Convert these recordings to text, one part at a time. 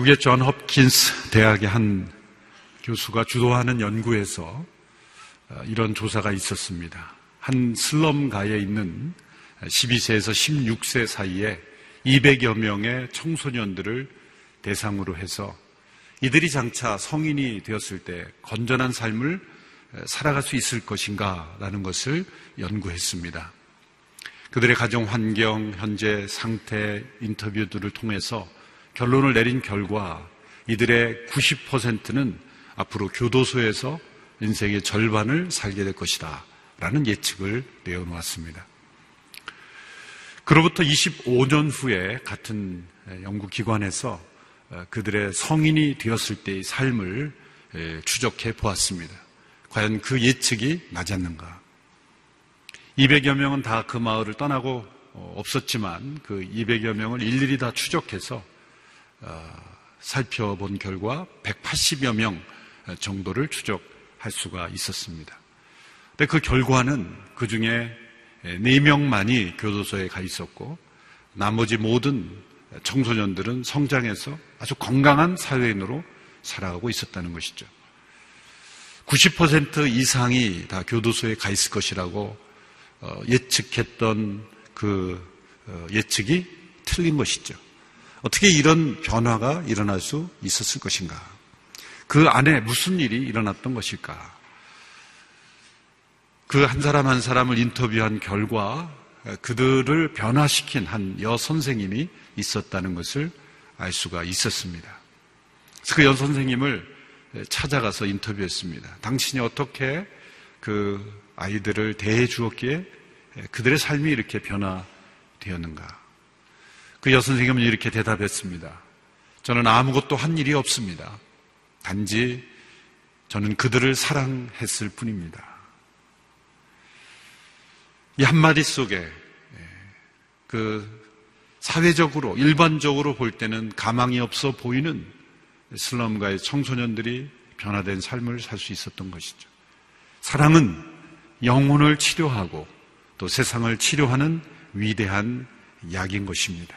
미국의 존 홉킨스 대학의 한 교수가 주도하는 연구에서 이런 조사가 있었습니다. 한 슬럼가에 있는 12세에서 16세 사이에 200여 명의 청소년들을 대상으로 해서 이들이 장차 성인이 되었을 때 건전한 삶을 살아갈 수 있을 것인가라는 것을 연구했습니다. 그들의 가정 환경, 현재 상태, 인터뷰들을 통해서 결론을 내린 결과 이들의 90%는 앞으로 교도소에서 인생의 절반을 살게 될 것이다 라는 예측을 내어놓았습니다. 그로부터 25년 후에 같은 연구기관에서 그들의 성인이 되었을 때의 삶을 추적해 보았습니다. 과연 그 예측이 맞았는가? 200여 명은 다 그 마을을 떠나고 없었지만 그 200여 명을 일일이 다 추적해서 살펴본 결과 180여 명 정도를 추적할 수가 있었습니다. 근데 그 결과는 그 중에 4명만이 교도소에 가 있었고 나머지 모든 청소년들은 성장해서 아주 건강한 사회인으로 살아가고 있었다는 것이죠. 90% 이상이 다 교도소에 가 있을 것이라고 예측했던 그 예측이 틀린 것이죠. 어떻게 이런 변화가 일어날 수 있었을 것인가? 그 안에 무슨 일이 일어났던 것일까? 그 한 사람 한 사람을 인터뷰한 결과 그들을 변화시킨 한 여선생님이 있었다는 것을 알 수가 있었습니다. 그래서 그 여선생님을 찾아가서 인터뷰했습니다. 당신이 어떻게 그 아이들을 대해 주었기에 그들의 삶이 이렇게 변화되었는가? 그 여선생님은 이렇게 대답했습니다. 저는 아무것도 한 일이 없습니다. 단지 저는 그들을 사랑했을 뿐입니다. 이 한마디 속에 그 사회적으로 일반적으로 볼 때는 가망이 없어 보이는 슬럼가의 청소년들이 변화된 삶을 살 수 있었던 것이죠. 사랑은 영혼을 치료하고 또 세상을 치료하는 위대한 약인 것입니다.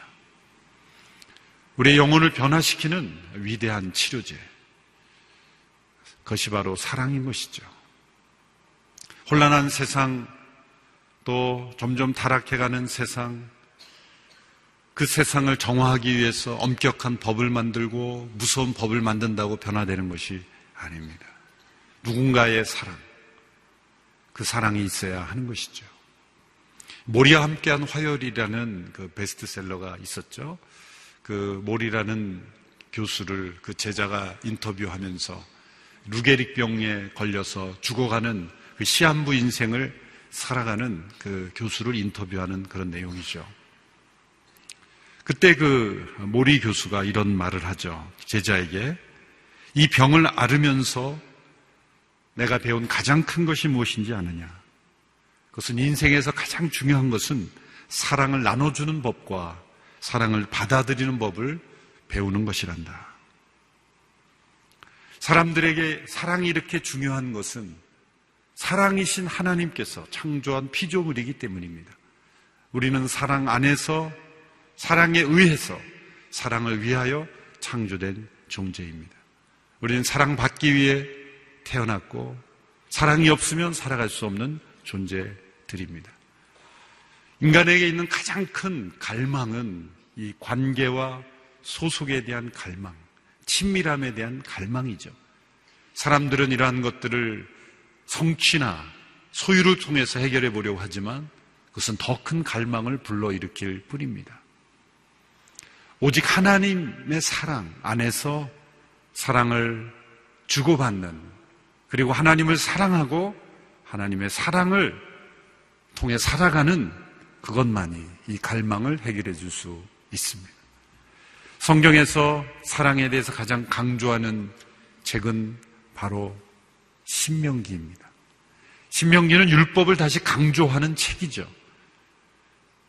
우리의 영혼을 변화시키는 위대한 치료제, 그것이 바로 사랑인 것이죠. 혼란한 세상, 또 점점 타락해가는 세상, 그 세상을 정화하기 위해서 엄격한 법을 만들고 무서운 법을 만든다고 변화되는 것이 아닙니다. 누군가의 사랑, 그 사랑이 있어야 하는 것이죠. 모리와 함께한 화요일이라는 그 베스트셀러가 있었죠. 그 모리라는 교수를 그 제자가 인터뷰하면서 루게릭병에 걸려서 죽어가는 그 시한부 인생을 살아가는 그 교수를 인터뷰하는 그런 내용이죠. 그때 그 모리 교수가 이런 말을 하죠. 제자에게 이 병을 앓으면서 내가 배운 가장 큰 것이 무엇인지 아느냐? 그것은 인생에서 가장 중요한 것은 사랑을 나눠주는 법과 사랑을 받아들이는 법을 배우는 것이란다. 사람들에게 사랑이 이렇게 중요한 것은 사랑이신 하나님께서 창조한 피조물이기 때문입니다. 우리는 사랑 안에서, 사랑에 의해서, 사랑을 위하여 창조된 존재입니다. 우리는 사랑받기 위해 태어났고 사랑이 없으면 살아갈 수 없는 존재들입니다. 인간에게 있는 가장 큰 갈망은 이 관계와 소속에 대한 갈망, 친밀함에 대한 갈망이죠. 사람들은 이러한 것들을 성취나 소유를 통해서 해결해 보려고 하지만 그것은 더 큰 갈망을 불러일으킬 뿐입니다. 오직 하나님의 사랑 안에서 사랑을 주고받는, 그리고 하나님을 사랑하고 하나님의 사랑을 통해 살아가는 그것만이 이 갈망을 해결해 줄 수 있습니다. 성경에서 사랑에 대해서 가장 강조하는 책은 바로 신명기입니다. 신명기는 율법을 다시 강조하는 책이죠.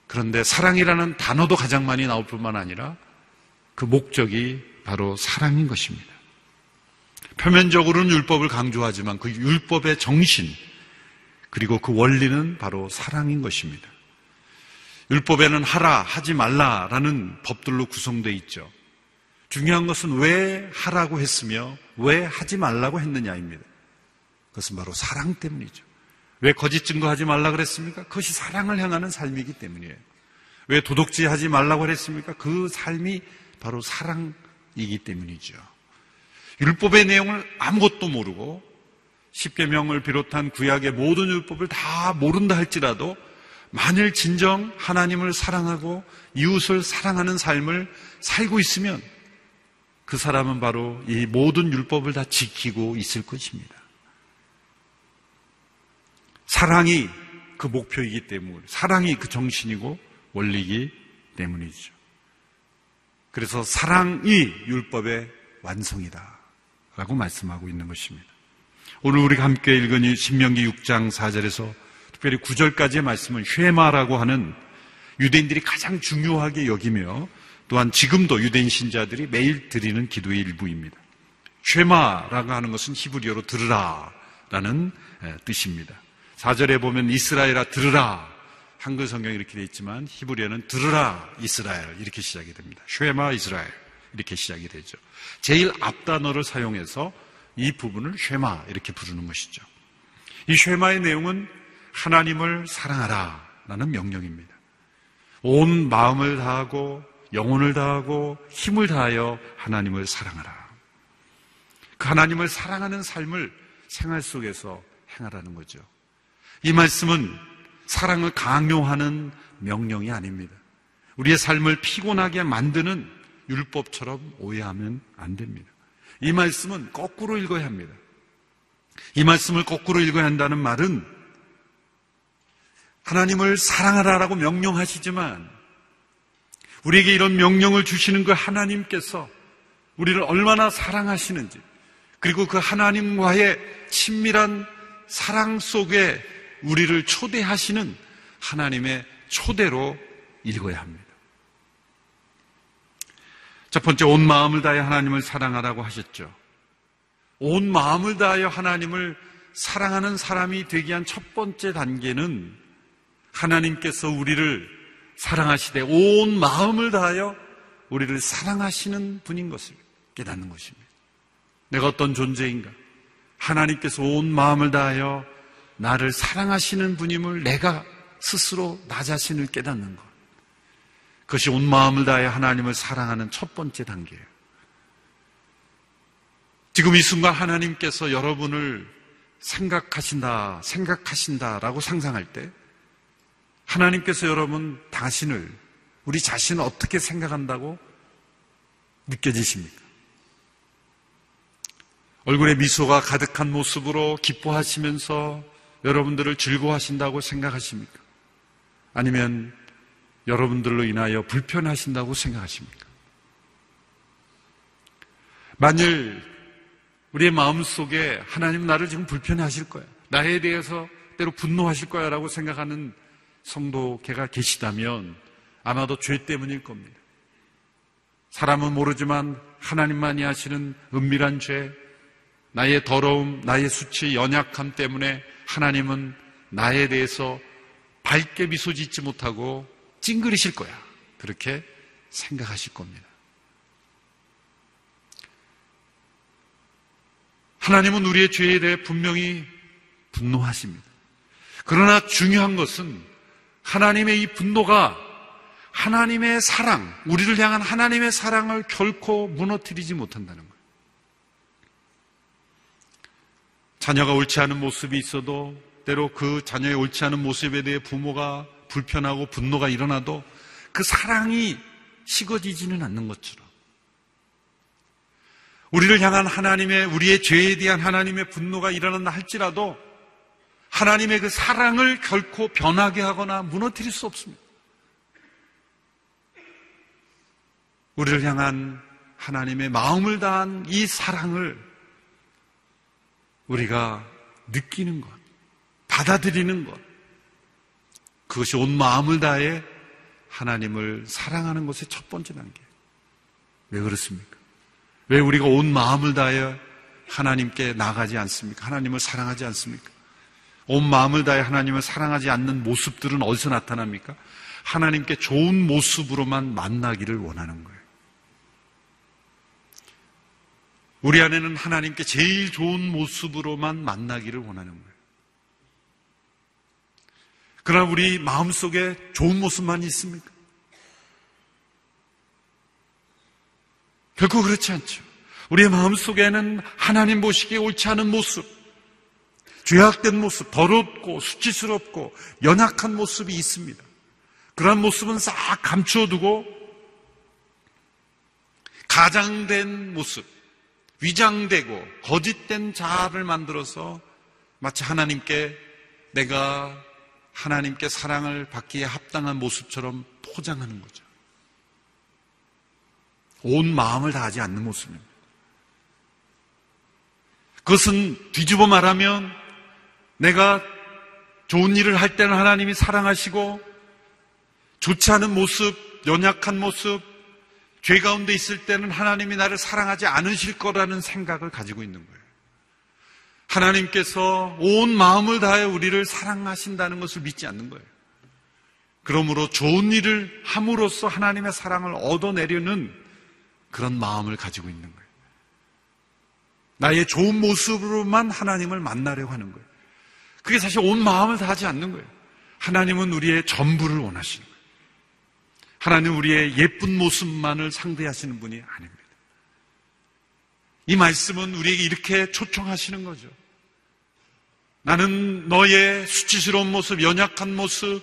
그런데 사랑이라는 단어도 가장 많이 나올 뿐만 아니라 그 목적이 바로 사랑인 것입니다. 표면적으로는 율법을 강조하지만 그 율법의 정신, 그리고 그 원리는 바로 사랑인 것입니다. 율법에는 하라, 하지 말라라는 법들로 구성되어 있죠. 중요한 것은 왜 하라고 했으며 왜 하지 말라고 했느냐입니다. 그것은 바로 사랑 때문이죠. 왜 거짓 증거하지 말라 그랬습니까? 그것이 사랑을 향하는 삶이기 때문이에요. 왜 도둑질하지 말라고 그랬습니까? 그 삶이 바로 사랑이기 때문이죠. 율법의 내용을 아무것도 모르고 십계명을 비롯한 구약의 모든 율법을 다 모른다 할지라도 만일 진정 하나님을 사랑하고 이웃을 사랑하는 삶을 살고 있으면 그 사람은 바로 이 모든 율법을 다 지키고 있을 것입니다. 사랑이 그 목표이기 때문에, 사랑이 그 정신이고 원리이기 때문이죠. 그래서 사랑이 율법의 완성이다 라고 말씀하고 있는 것입니다. 오늘 우리가 함께 읽은 이 신명기 6장 4절에서 특별히 9절까지의 말씀은 쉐마라고 하는 유대인들이 가장 중요하게 여기며 또한 지금도 유대인 신자들이 매일 드리는 기도의 일부입니다. 쉐마라고 하는 것은 히브리어로 들으라 라는 뜻입니다. 4절에 보면 이스라엘아 들으라, 한글 성경이 이렇게 되어 있지만 히브리어는 들으라 이스라엘 이렇게 시작이 됩니다. 쉐마 이스라엘 이렇게 시작이 되죠. 제일 앞 단어를 사용해서 이 부분을 쉐마 이렇게 부르는 것이죠. 이 쉐마의 내용은 하나님을 사랑하라 라는 명령입니다. 온 마음을 다하고 영혼을 다하고 힘을 다하여 하나님을 사랑하라. 그 하나님을 사랑하는 삶을 생활 속에서 행하라는 거죠. 이 말씀은 사랑을 강요하는 명령이 아닙니다. 우리의 삶을 피곤하게 만드는 율법처럼 오해하면 안 됩니다. 이 말씀은 거꾸로 읽어야 합니다. 이 말씀을 거꾸로 읽어야 한다는 말은 하나님을 사랑하라라고 명령하시지만 우리에게 이런 명령을 주시는 그 하나님께서 우리를 얼마나 사랑하시는지, 그리고 그 하나님과의 친밀한 사랑 속에 우리를 초대하시는 하나님의 초대로 읽어야 합니다. 첫 번째, 온 마음을 다하여 하나님을 사랑하라고 하셨죠. 온 마음을 다하여 하나님을 사랑하는 사람이 되기 위한 첫 번째 단계는 하나님께서 우리를 사랑하시되 온 마음을 다하여 우리를 사랑하시는 분인 것을 깨닫는 것입니다. 내가 어떤 존재인가? 하나님께서 온 마음을 다하여 나를 사랑하시는 분임을 내가 스스로 나 자신을 깨닫는 것, 그것이 온 마음을 다해 하나님을 사랑하는 첫 번째 단계예요. 지금 이 순간 하나님께서 여러분을 생각하신다라고 상상할 때 하나님께서 여러분 당신을, 우리 자신을 어떻게 생각한다고 느껴지십니까? 얼굴에 미소가 가득한 모습으로 기뻐하시면서 여러분들을 즐거워하신다고 생각하십니까? 아니면 여러분들로 인하여 불편하신다고 생각하십니까? 만일 우리의 마음속에 하나님 나를 지금 불편하실 거야, 나에 대해서 때로 분노하실 거야 라고 생각하는 성도께가 계시다면 아마도 죄 때문일 겁니다. 사람은 모르지만 하나님만이 아시는 은밀한 죄, 나의 더러움, 나의 수치, 연약함 때문에 하나님은 나에 대해서 밝게 미소 짓지 못하고 찡그리실 거야, 그렇게 생각하실 겁니다. 하나님은 우리의 죄에 대해 분명히 분노하십니다. 그러나 중요한 것은 하나님의 이 분노가 하나님의 사랑, 우리를 향한 하나님의 사랑을 결코 무너뜨리지 못한다는 거예요. 자녀가 옳지 않은 모습이 있어도, 때로 그 자녀의 옳지 않은 모습에 대해 부모가 불편하고 분노가 일어나도 그 사랑이 식어지지는 않는 것처럼 우리를 향한 하나님의, 우리의 죄에 대한 하나님의 분노가 일어난다 할지라도 하나님의 그 사랑을 결코 변하게 하거나 무너뜨릴 수 없습니다. 우리를 향한 하나님의 마음을 다한 이 사랑을 우리가 느끼는 것, 받아들이는 것, 그것이 온 마음을 다해 하나님을 사랑하는 것의 첫 번째 단계. 왜 그렇습니까? 왜 우리가 온 마음을 다해 하나님께 나가지 않습니까? 하나님을 사랑하지 않습니까? 온 마음을 다해 하나님을 사랑하지 않는 모습들은 어디서 나타납니까? 하나님께 좋은 모습으로만 만나기를 원하는 거예요. 우리 안에는 하나님께 제일 좋은 모습으로만 만나기를 원하는 거예요. 그러나 우리 마음속에 좋은 모습만 있습니까? 결코 그렇지 않죠. 우리의 마음속에는 하나님 보시기에 옳지 않은 모습, 죄악된 모습, 더럽고 수치스럽고 연약한 모습이 있습니다. 그러한 모습은 싹 감추어두고 가장된 모습, 위장되고 거짓된 자아를 만들어서 마치 하나님께 내가 하나님께 사랑을 받기에 합당한 모습처럼 포장하는 거죠. 온 마음을 다하지 않는 모습입니다. 그것은 뒤집어 말하면 내가 좋은 일을 할 때는 하나님이 사랑하시고 좋지 않은 모습, 연약한 모습, 죄 가운데 있을 때는 하나님이 나를 사랑하지 않으실 거라는 생각을 가지고 있는 거예요. 하나님께서 온 마음을 다해 우리를 사랑하신다는 것을 믿지 않는 거예요. 그러므로 좋은 일을 함으로써 하나님의 사랑을 얻어내려는 그런 마음을 가지고 있는 거예요. 나의 좋은 모습으로만 하나님을 만나려고 하는 거예요. 그게 사실 온 마음을 다하지 않는 거예요. 하나님은 우리의 전부를 원하시는 거예요. 하나님 우리의 예쁜 모습만을 상대하시는 분이 아닙니다. 이 말씀은 우리에게 이렇게 초청하시는 거죠. 나는 너의 수치스러운 모습, 연약한 모습,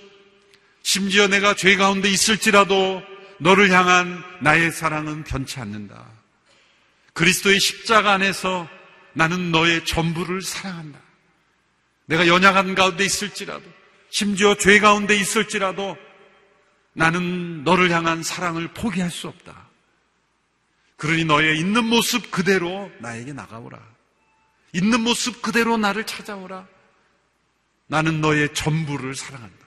심지어 내가 죄 가운데 있을지라도 너를 향한 나의 사랑은 변치 않는다. 그리스도의 십자가 안에서 나는 너의 전부를 사랑한다. 내가 연약한 가운데 있을지라도, 심지어 죄 가운데 있을지라도 나는 너를 향한 사랑을 포기할 수 없다. 그러니 너의 있는 모습 그대로 나에게 나가오라. 있는 모습 그대로 나를 찾아오라. 나는 너의 전부를 사랑한다.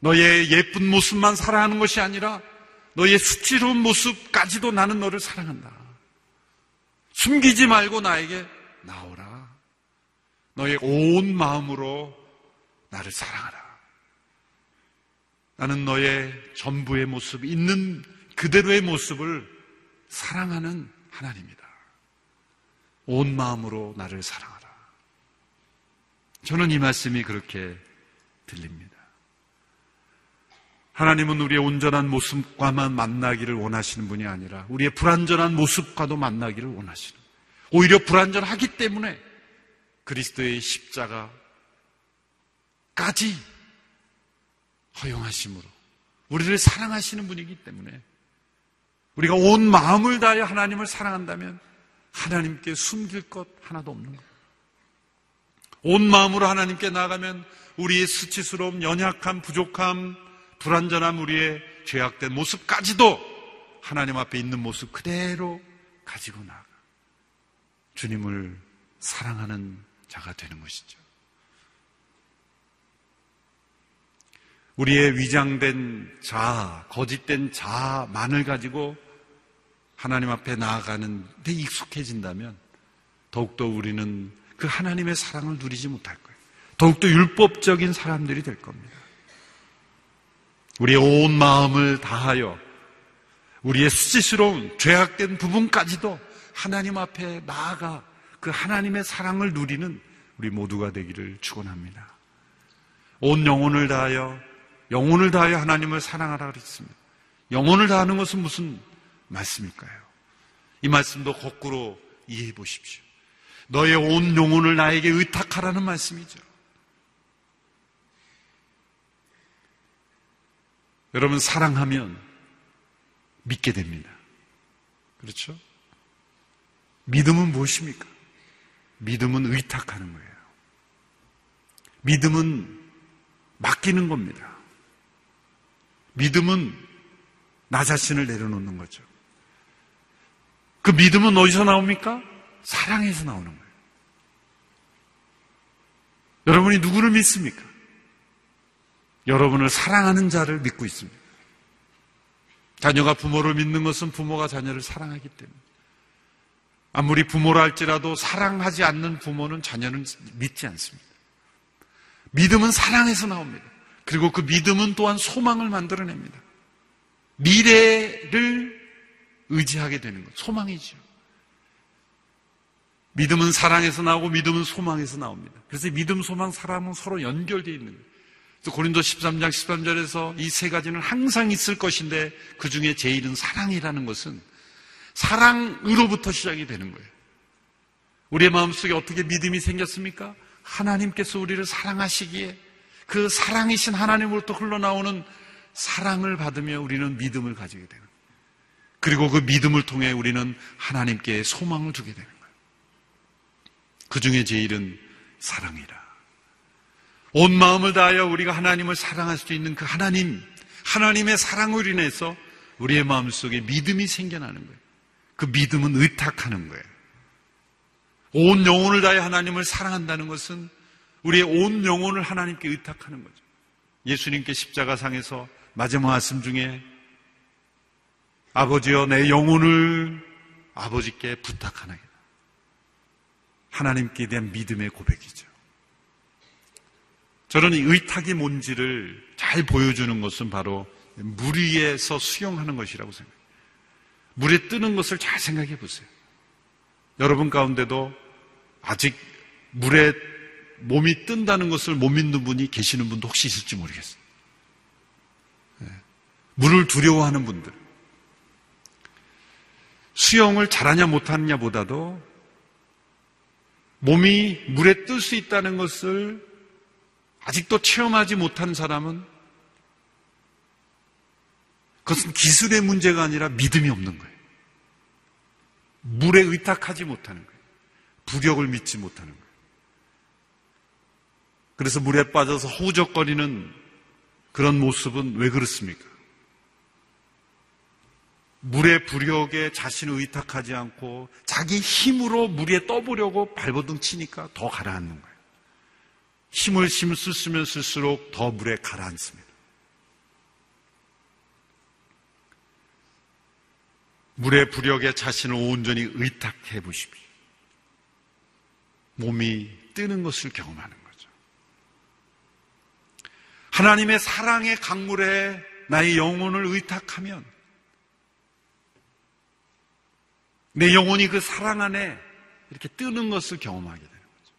너의 예쁜 모습만 사랑하는 것이 아니라 너의 수치로운 모습까지도 나는 너를 사랑한다. 숨기지 말고 나에게 나오라. 너의 온 마음으로 나를 사랑하라. 나는 너의 전부의 모습, 있는 그대로의 모습을 사랑하는 하나님이다. 온 마음으로 나를 사랑하라. 저는 이 말씀이 그렇게 들립니다. 하나님은 우리의 온전한 모습과만 만나기를 원하시는 분이 아니라 우리의 불완전한 모습과도 만나기를 원하시는 거예요. 오히려 불완전하기 때문에 그리스도의 십자가까지 허용하심으로 우리를 사랑하시는 분이기 때문에 우리가 온 마음을 다해 하나님을 사랑한다면 하나님께 숨길 것 하나도 없는 거예요. 온 마음으로 하나님께 나아가면 우리의 수치스러움, 연약함, 부족함, 불완전함, 우리의 죄악된 모습까지도 하나님 앞에 있는 모습 그대로 가지고 나아가 주님을 사랑하는 자가 되는 것이죠. 우리의 위장된 자아, 거짓된 자아만을 가지고 하나님 앞에 나아가는 데 익숙해진다면 더욱더 우리는 그 하나님의 사랑을 누리지 못할 거예요. 더욱더 율법적인 사람들이 될 겁니다. 우리의 온 마음을 다하여 우리의 수치스러운 죄악된 부분까지도 하나님 앞에 나아가 그 하나님의 사랑을 누리는 우리 모두가 되기를 축원합니다. 온 영혼을 다하여 하나님을 사랑하라 그랬습니다. 영혼을 다하는 것은 무슨 말씀일까요? 이 말씀도 거꾸로 이해해 보십시오. 너의 온 영혼을 나에게 의탁하라는 말씀이죠. 여러분, 사랑하면 믿게 됩니다. 그렇죠? 믿음은 무엇입니까? 믿음은 의탁하는 거예요. 믿음은 맡기는 겁니다. 믿음은 나 자신을 내려놓는 거죠. 그 믿음은 어디서 나옵니까? 사랑에서 나오는 거예요. 여러분이 누구를 믿습니까? 여러분을 사랑하는 자를 믿고 있습니다. 자녀가 부모를 믿는 것은 부모가 자녀를 사랑하기 때문에, 아무리 부모라 할지라도 사랑하지 않는 부모는 자녀는 믿지 않습니다. 믿음은 사랑에서 나옵니다. 그리고 그 믿음은 또한 소망을 만들어냅니다. 미래를 의지하게 되는 것, 소망이죠. 믿음은 사랑에서 나오고 믿음은 소망에서 나옵니다. 그래서 믿음, 소망, 사랑은 서로 연결되어 있는 거예요. 그래서 고린도 13장 13절에서 이 세 가지는 항상 있을 것인데 그 중에 제일은 사랑이라는 것은 사랑으로부터 시작이 되는 거예요. 우리의 마음속에 어떻게 믿음이 생겼습니까? 하나님께서 우리를 사랑하시기에 그 사랑이신 하나님으로부터 흘러나오는 사랑을 받으며 우리는 믿음을 가지게 되는 거예요. 그리고 그 믿음을 통해 우리는 하나님께 소망을 주게 되는 거예요. 그 중에 제일은 사랑이라. 온 마음을 다하여 우리가 하나님을 사랑할 수 있는 그 하나님의 사랑으로 인해서 우리의 마음속에 믿음이 생겨나는 거예요. 그 믿음은 의탁하는 거예요. 온 영혼을 다해 하나님을 사랑한다는 것은 우리의 온 영혼을 하나님께 의탁하는 거죠. 예수님께 십자가상에서 마지막 말씀 중에 아버지여 내 영혼을 아버지께 부탁하나이다. 하나님께 대한 믿음의 고백이죠. 저는 이 의탁이 뭔지를 잘 보여주는 것은 바로 물 위에서 수영하는 것이라고 생각해요. 물에 뜨는 것을 잘 생각해 보세요. 여러분 가운데도 아직 물에 몸이 뜬다는 것을 못 믿는 분이 계시는 분도 혹시 있을지 모르겠어요. 물을 두려워하는 분들, 수영을 잘하냐 못하느냐 보다도 몸이 물에 뜰 수 있다는 것을 아직도 체험하지 못한 사람은 그것은 기술의 문제가 아니라 믿음이 없는 거예요. 물에 의탁하지 못하는 거예요. 부력을 믿지 못하는 거예요. 그래서 물에 빠져서 허우적거리는 그런 모습은 왜 그렇습니까? 물의 부력에 자신을 의탁하지 않고 자기 힘으로 물에 떠보려고 발버둥 치니까 더 가라앉는 거예요. 힘을 쓰면 쓸수록 더 물에 가라앉습니다. 물의 부력에 자신을 온전히 의탁해 보십시오. 몸이 뜨는 것을 경험하는 거죠. 하나님의 사랑의 강물에 나의 영혼을 의탁하면 내 영혼이 그 사랑 안에 이렇게 뜨는 것을 경험하게 되는 거죠.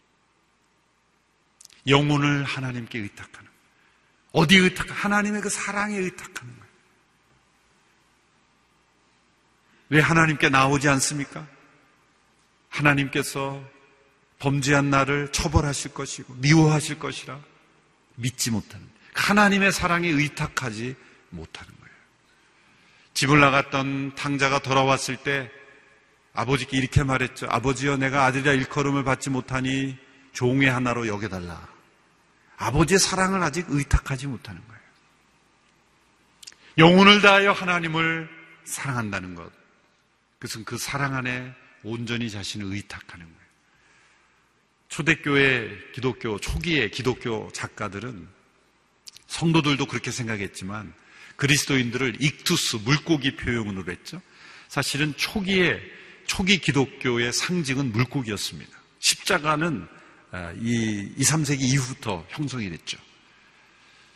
영혼을 하나님께 의탁하는 거예요. 어디에 의탁? 하나님의 그 사랑에 의탁하는 거예요. 왜 하나님께 나오지 않습니까? 하나님께서 범죄한 나를 처벌하실 것이고 미워하실 것이라 믿지 못하는 거예요. 하나님의 사랑에 의탁하지 못하는 거예요. 집을 나갔던 탕자가 돌아왔을 때 아버지께 이렇게 말했죠. 아버지여 내가 아들이라 일컬음을 받지 못하니 종의 하나로 여겨달라. 아버지의 사랑을 아직 의탁하지 못하는 거예요. 영혼을 다하여 하나님을 사랑한다는 것, 그것은 그 사랑 안에 온전히 자신을 의탁하는 거예요. 초대교회 기독교, 초기의 기독교 작가들은 성도들도 그렇게 생각했지만 그리스도인들을 익투스, 물고기 표현으로 했죠. 사실은 초기 기독교의 상징은 물고기였습니다. 십자가는 이 2, 3세기 이후부터 형성이 됐죠.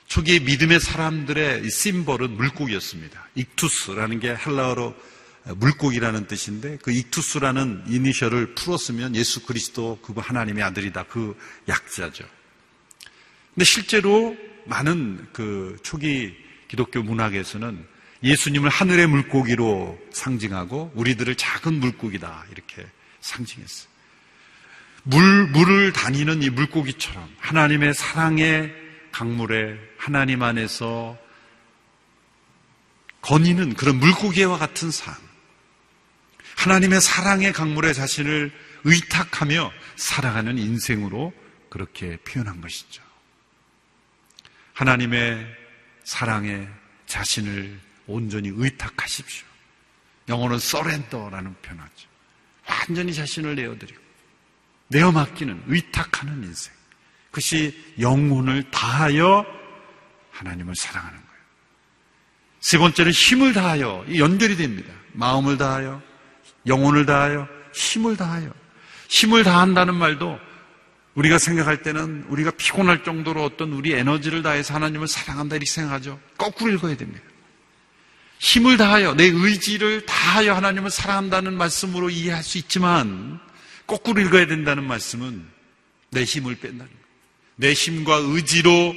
초기의 믿음의 사람들의 심벌은 물고기였습니다. 익투스라는 게 헬라어로 물고기라는 뜻인데 그 익투스라는 이니셜을 풀었으면 예수 그리스도 그 하나님의 아들이다. 그 약자죠. 근데 실제로 많은 그 초기 기독교 문학에서는 예수님을 하늘의 물고기로 상징하고 우리들을 작은 물고기다 이렇게 상징했어요. 물을 다니는 이 물고기처럼 하나님의 사랑의 강물에 하나님 안에서 거니는 그런 물고기와 같은 삶, 하나님의 사랑의 강물에 자신을 의탁하며 살아가는 인생으로 그렇게 표현한 것이죠. 하나님의 사랑에 자신을 온전히 의탁하십시오. 영어로는 서렌더라는 표현하죠. 완전히 자신을 내어드리고 내어맡기는 의탁하는 인생, 그것이 영혼을 다하여 하나님을 사랑하는 거예요. 세 번째는 힘을 다하여, 연결이 됩니다. 마음을 다하여, 영혼을 다하여, 힘을 다하여. 힘을 다한다는 말도 우리가 생각할 때는 우리가 피곤할 정도로 어떤 우리 에너지를 다해서 하나님을 사랑한다 이렇게 생각하죠. 거꾸로 읽어야 됩니다. 힘을 다하여, 내 의지를 다하여 하나님을 사랑한다는 말씀으로 이해할 수 있지만, 거꾸로 읽어야 된다는 말씀은 내 힘을 뺀다는 거예요. 내 힘과 의지로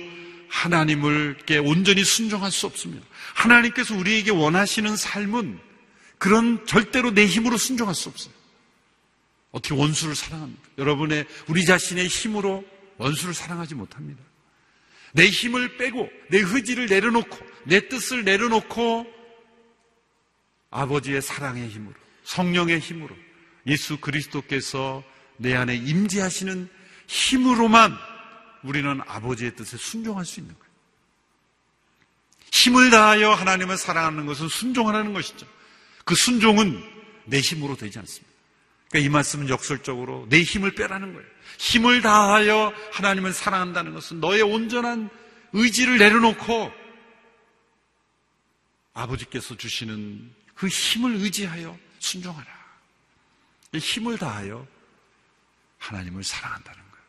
하나님께 온전히 순종할 수 없습니다. 하나님께서 우리에게 원하시는 삶은 그런, 절대로 내 힘으로 순종할 수 없어요. 어떻게 원수를 사랑합니다. 여러분의, 우리 자신의 힘으로 원수를 사랑하지 못합니다. 내 힘을 빼고, 내 의지를 내려놓고, 내 뜻을 내려놓고, 아버지의 사랑의 힘으로, 성령의 힘으로, 예수 그리스도께서 내 안에 임재하시는 힘으로만 우리는 아버지의 뜻에 순종할 수 있는 거예요. 힘을 다하여 하나님을 사랑하는 것은 순종하라는 것이죠. 그 순종은 내 힘으로 되지 않습니다. 그러니까 이 말씀은 역설적으로 내 힘을 빼라는 거예요. 힘을 다하여 하나님을 사랑한다는 것은 너의 온전한 의지를 내려놓고 아버지께서 주시는 그 힘을 의지하여 순종하라. 힘을 다하여 하나님을 사랑한다는 거예요.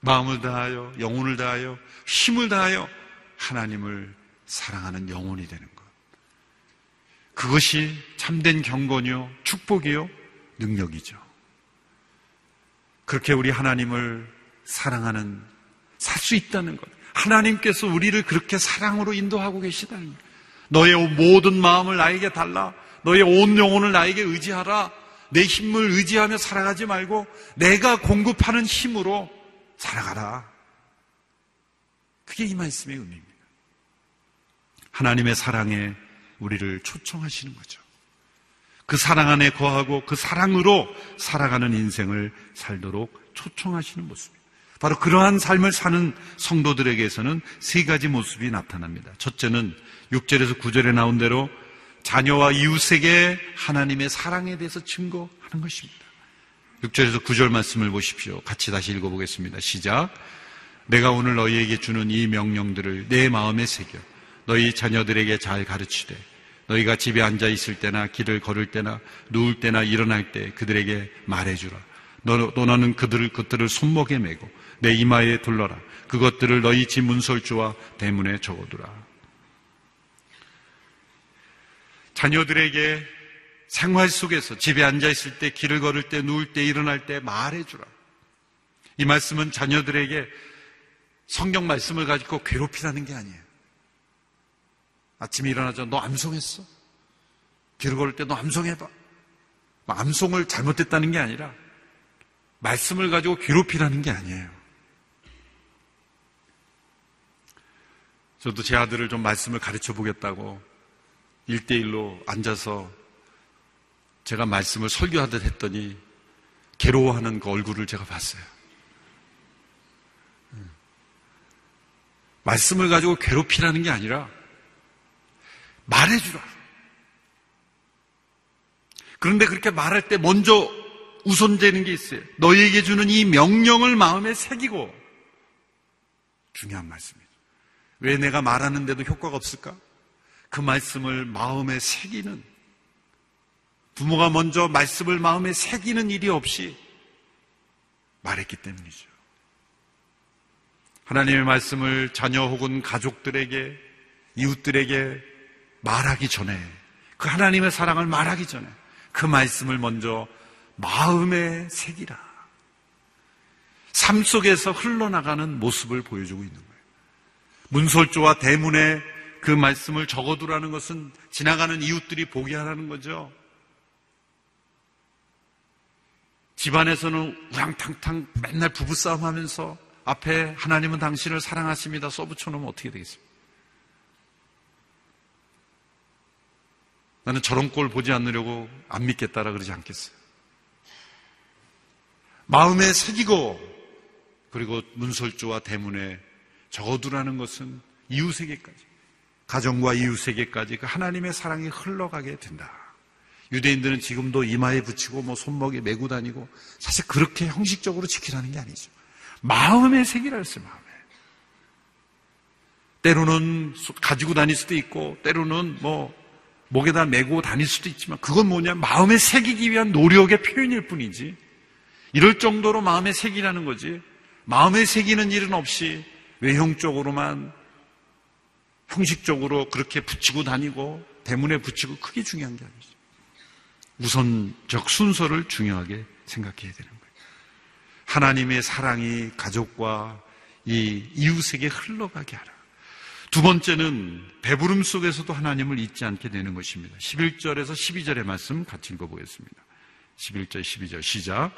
마음을 다하여, 영혼을 다하여, 힘을 다하여 하나님을 사랑하는 영혼이 되는 것. 그것이 참된 경건이요, 축복이요, 능력이죠. 그렇게 우리 하나님을 사랑하는, 살 수 있다는 것. 하나님께서 우리를 그렇게 사랑으로 인도하고 계시다는 것. 너의 모든 마음을 나에게 달라. 너의 온 영혼을 나에게 의지하라. 내 힘을 의지하며 살아가지 말고 내가 공급하는 힘으로 살아가라. 그게 이 말씀의 의미입니다. 하나님의 사랑에 우리를 초청하시는 거죠. 그 사랑 안에 거하고 그 사랑으로 살아가는 인생을 살도록 초청하시는 모습입니다. 바로 그러한 삶을 사는 성도들에게서는 세 가지 모습이 나타납니다. 첫째는 6절에서 9절에 나온 대로 자녀와 이웃에게 하나님의 사랑에 대해서 증거하는 것입니다. 6절에서 9절 말씀을 보십시오. 같이 다시 읽어보겠습니다. 시작. 내가 오늘 너희에게 주는 이 명령들을 내 마음에 새겨 너희 자녀들에게 잘 가르치되 너희가 집에 앉아 있을 때나 길을 걸을 때나 누울 때나 일어날 때 그들에게 말해주라. 너는 그들을 손목에 메고 내 이마에 둘러라. 그것들을 너희 집 문설주와 대문에 적어두라. 자녀들에게 생활 속에서 집에 앉아 있을 때, 길을 걸을 때, 누울 때, 일어날 때 말해주라. 이 말씀은 자녀들에게 성경 말씀을 가지고 괴롭히라는 게 아니에요. 아침에 일어나자 너 암송했어? 길을 걸을 때 너 암송해봐. 암송을 잘못했다는 게 아니라 말씀을 가지고 괴롭히라는 게 아니에요. 저도 제 아들을 좀 말씀을 가르쳐 보겠다고 1:1로 앉아서 제가 말씀을 설교하듯 했더니 괴로워하는 그 얼굴을 제가 봤어요. 말씀을 가지고 괴롭히라는 게 아니라 말해주라. 그런데 그렇게 말할 때 먼저 우선되는 게 있어요. 너희에게 주는 이 명령을 마음에 새기고. 중요한 말씀이죠. 왜 내가 말하는데도 효과가 없을까? 그 말씀을 마음에 새기는, 부모가 먼저 말씀을 마음에 새기는 일이 없이 말했기 때문이죠. 하나님의 말씀을 자녀 혹은 가족들에게, 이웃들에게 말하기 전에, 그 하나님의 사랑을 말하기 전에 그 말씀을 먼저 마음에 새기라. 삶 속에서 흘러나가는 모습을 보여주고 있는 거예요. 문설주와 대문에 그 말씀을 적어두라는 것은 지나가는 이웃들이 보게 하라는 거죠. 집안에서는 우랑탕탕 맨날 부부싸움 하면서 앞에 하나님은 당신을 사랑하십니다 써붙여놓으면 어떻게 되겠습니까? 나는 저런 꼴 보지 않으려고 안 믿겠다라 그러지 않겠어요. 마음에 새기고, 그리고 문설주와 대문에 적어두라는 것은 이웃에게까지, 가정과 이웃에게까지 그 하나님의 사랑이 흘러가게 된다. 유대인들은 지금도 이마에 붙이고 뭐 손목에 메고 다니고 사실 그렇게 형식적으로 지키라는 게 아니죠. 마음에 새기라 했어요. 마음에. 때로는 가지고 다닐 수도 있고 때로는 뭐 목에다 메고 다닐 수도 있지만 그건 뭐냐, 마음에 새기기 위한 노력의 표현일 뿐이지 이럴 정도로 마음에 새기라는 거지 마음에 새기는 일은 없이 외형적으로만 형식적으로 그렇게 붙이고 다니고 대문에 붙이고 크게 중요한 게 아니죠. 우선적 순서를 중요하게 생각해야 되는 거예요. 하나님의 사랑이 가족과 이 이웃에게 흘러가게 하라. 두 번째는 배부름 속에서도 하나님을 잊지 않게 되는 것입니다. 11절에서 12절의 말씀 같이 읽어보겠습니다. 11절, 12절 시작.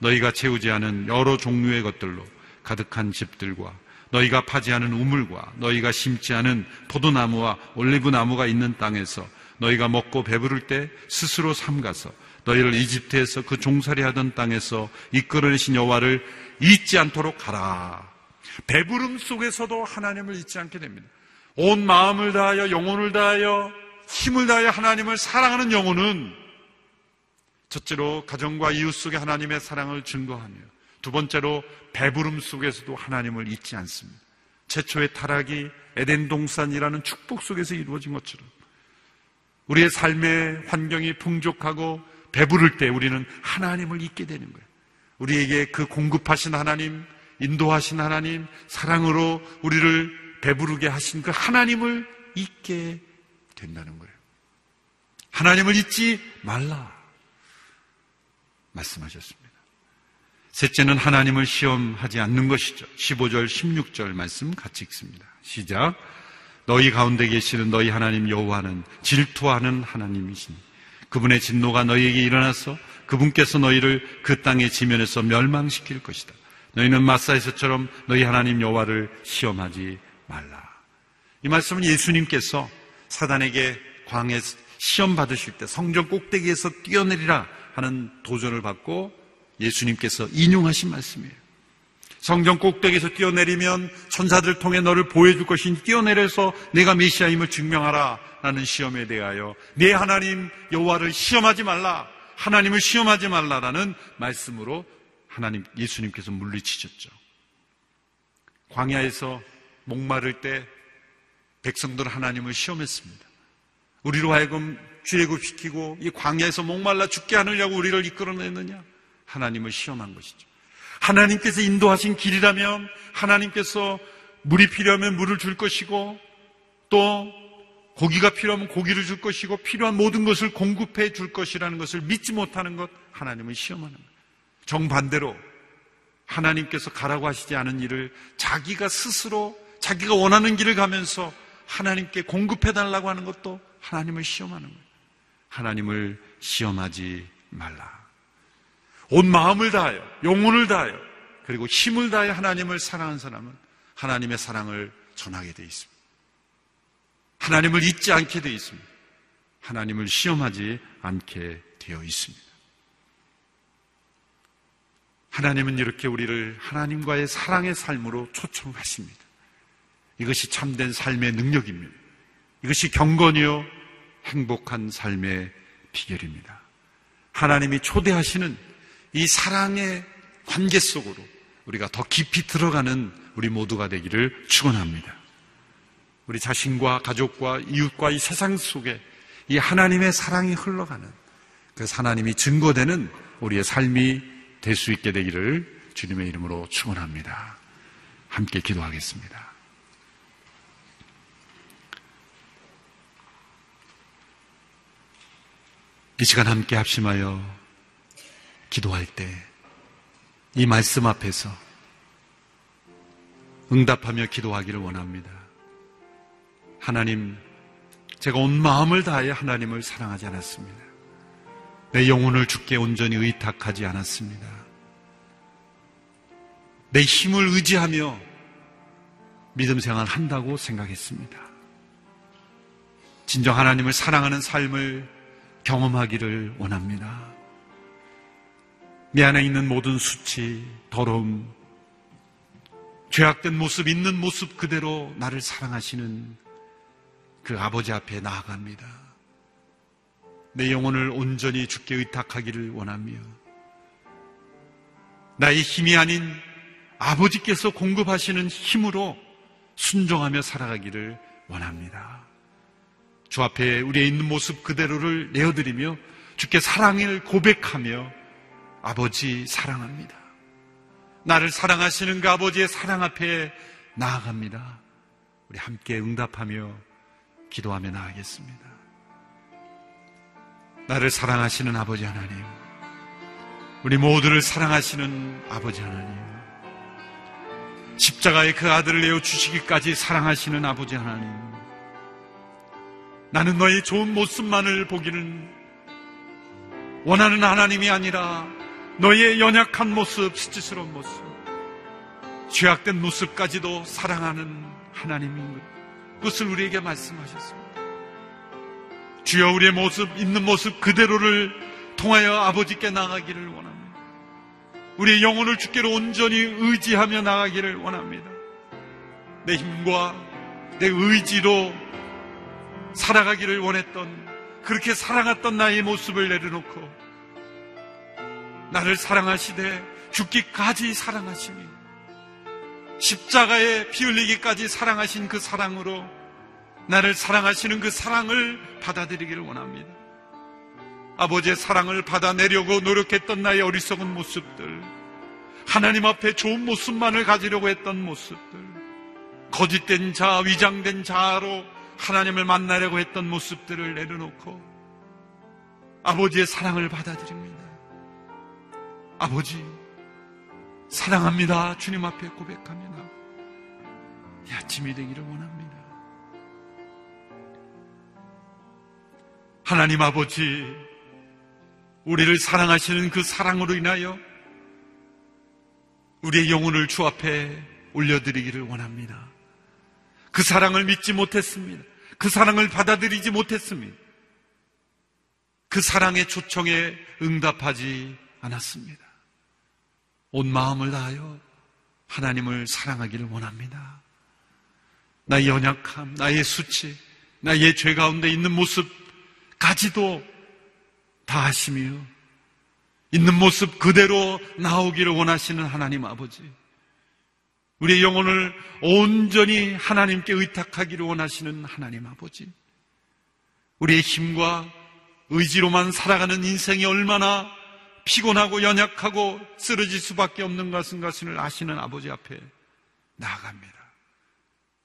너희가 채우지 않은 여러 종류의 것들로 가득한 집들과 너희가 파지 않은 우물과 너희가 심지 않은 포도나무와 올리브나무가 있는 땅에서 너희가 먹고 배부를 때 스스로 삼가서 너희를 이집트에서 그 종살이하던 땅에서 이끌어내신 여호와를 잊지 않도록 하라. 배부름 속에서도 하나님을 잊지 않게 됩니다. 온 마음을 다하여 영혼을 다하여 힘을 다하여 하나님을 사랑하는 영혼은 첫째로 가정과 이웃 속에 하나님의 사랑을 증거하며 두 번째로 배부름 속에서도 하나님을 잊지 않습니다. 최초의 타락이 에덴 동산이라는 축복 속에서 이루어진 것처럼 우리의 삶의 환경이 풍족하고 배부를 때 우리는 하나님을 잊게 되는 거예요. 우리에게 그 공급하신 하나님, 인도하신 하나님, 사랑으로 우리를 배부르게 하신 그 하나님을 잊게 된다는 거예요. 하나님을 잊지 말라 말씀하셨습니다. 셋째는 하나님을 시험하지 않는 것이죠. 15절 16절 말씀 같이 읽습니다. 시작. 너희 가운데 계시는 너희 하나님 여호와는 질투하는 하나님이시니 그분의 진노가 너희에게 일어나서 그분께서 너희를 그 땅의 지면에서 멸망시킬 것이다. 너희는 마사에서처럼 너희 하나님 여호와를 시험하지 말라. 이 말씀은 예수님께서 사단에게 광야 시험 받으실 때 성전 꼭대기에서 뛰어내리라 하는 도전을 받고 예수님께서 인용하신 말씀이에요. 성전 꼭대기에서 뛰어내리면 천사들 통해 너를 보여줄 것이니 뛰어내려서 내가 메시아임을 증명하라 라는 시험에 대하여 내 하나님 여호와를 시험하지 말라, 하나님을 시험하지 말라라는 말씀으로 하나님 예수님께서 물리치셨죠. 광야에서 목마를 때 백성들은 하나님을 시험했습니다. 우리로 하여금 출애굽시키고 이 광야에서 목말라 죽게 하느냐고 우리를 이끌어내느냐, 하나님을 시험한 것이죠. 하나님께서 인도하신 길이라면 하나님께서 물이 필요하면 물을 줄 것이고 또 고기가 필요하면 고기를 줄 것이고 필요한 모든 것을 공급해 줄 것이라는 것을 믿지 못하는 것, 하나님을 시험하는 것. 정반대로 하나님께서 가라고 하시지 않은 일을 자기가 스스로 자기가 원하는 길을 가면서 하나님께 공급해달라고 하는 것도 하나님을 시험하는 거예요. 하나님을 시험하지 말라. 온 마음을 다하여 영혼을 다하여 그리고 힘을 다하여 하나님을 사랑하는 사람은 하나님의 사랑을 전하게 돼 있습니다. 하나님을 잊지 않게 돼 있습니다. 하나님을 시험하지 않게 되어 있습니다. 하나님은 이렇게 우리를 하나님과의 사랑의 삶으로 초청하십니다. 이것이 참된 삶의 능력입니다. 이것이 경건이요 행복한 삶의 비결입니다. 하나님이 초대하시는 이 사랑의 관계 속으로 우리가 더 깊이 들어가는 우리 모두가 되기를 축원합니다. 우리 자신과 가족과 이웃과 이 세상 속에 이 하나님의 사랑이 흘러가는, 그래서 하나님이 증거되는 우리의 삶이 될 수 있게 되기를 주님의 이름으로 축원합니다. 함께 기도하겠습니다. 이 시간 함께 합심하여 기도할 때 이 말씀 앞에서 응답하며 기도하기를 원합니다. 하나님, 제가 온 마음을 다해 하나님을 사랑하지 않았습니다. 내 영혼을 주께 온전히 의탁하지 않았습니다. 내 힘을 의지하며 믿음 생활 한다고 생각했습니다. 진정 하나님을 사랑하는 삶을 경험하기를 원합니다. 내 안에 있는 모든 수치, 더러움, 죄악된 모습, 있는 모습 그대로 나를 사랑하시는 그 아버지 앞에 나아갑니다. 내 영혼을 온전히 주께 의탁하기를 원하며 나의 힘이 아닌 아버지께서 공급하시는 힘으로 순종하며 살아가기를 원합니다. 주 앞에 우리의 있는 모습 그대로를 내어드리며 주께 사랑을 고백하며 아버지 사랑합니다. 나를 사랑하시는 그 아버지의 사랑 앞에 나아갑니다. 우리 함께 응답하며 기도하며 나아가겠습니다. 나를 사랑하시는 아버지 하나님, 우리 모두를 사랑하시는 아버지 하나님, 십자가에 그 아들을 내어주시기까지 사랑하시는 아버지 하나님, 나는 너의 좋은 모습만을 보기는 원하는 하나님이 아니라 너의 연약한 모습, 수치스러운 모습, 죄악된 모습까지도 사랑하는 하나님인 것을 우리에게 말씀하셨습니다. 주여, 우리의 모습, 있는 모습 그대로를 통하여 아버지께 나가기를 원합니다. 우리의 영혼을 주께로 온전히 의지하며 나가기를 원합니다. 내 힘과 내 의지로 살아가기를 원했던, 그렇게 살아갔던 나의 모습을 내려놓고 나를 사랑하시되 죽기까지 사랑하시니, 십자가에 피 흘리기까지 사랑하신 그 사랑으로 나를 사랑하시는 그 사랑을 받아들이기를 원합니다. 아버지의 사랑을 받아내려고 노력했던 나의 어리석은 모습들, 하나님 앞에 좋은 모습만을 가지려고 했던 모습들, 거짓된 자아, 위장된 자아로 하나님을 만나려고 했던 모습들을 내려놓고 아버지의 사랑을 받아들입니다. 아버지 사랑합니다. 주님 앞에 고백합니다. 이 아침이 되기를 원합니다. 하나님 아버지, 우리를 사랑하시는 그 사랑으로 인하여 우리의 영혼을 주 앞에 올려드리기를 원합니다. 그 사랑을 믿지 못했습니다. 그 사랑을 받아들이지 못했습니다. 그 사랑의 초청에 응답하지 않았습니다. 온 마음을 다하여 하나님을 사랑하기를 원합니다. 나의 연약함, 나의 수치, 나의 죄 가운데 있는 모습까지도 다하시며 있는 모습 그대로 나오기를 원하시는 하나님 아버지, 우리의 영혼을 온전히 하나님께 의탁하기를 원하시는 하나님 아버지, 우리의 힘과 의지로만 살아가는 인생이 얼마나 피곤하고 연약하고 쓰러질 수밖에 없는 것인가를 아시는 아버지 앞에 나아갑니다.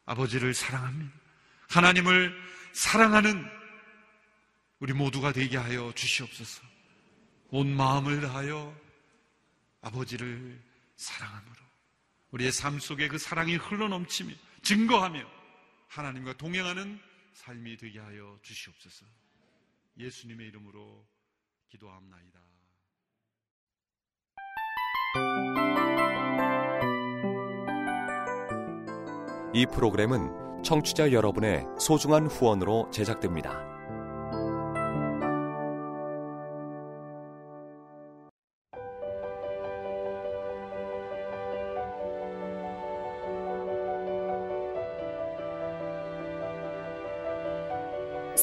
아버지를 사랑합니다. 하나님을 사랑하는 우리 모두가 되게 하여 주시옵소서. 온 마음을 다하여 아버지를 사랑함으로 우리의 삶 속에 그 사랑이 흘러넘치며 증거하며 하나님과 동행하는 삶이 되게 하여 주시옵소서. 예수님의 이름으로 기도합니다. 이 프로그램은 청취자 여러분의 소중한 후원으로 제작됩니다.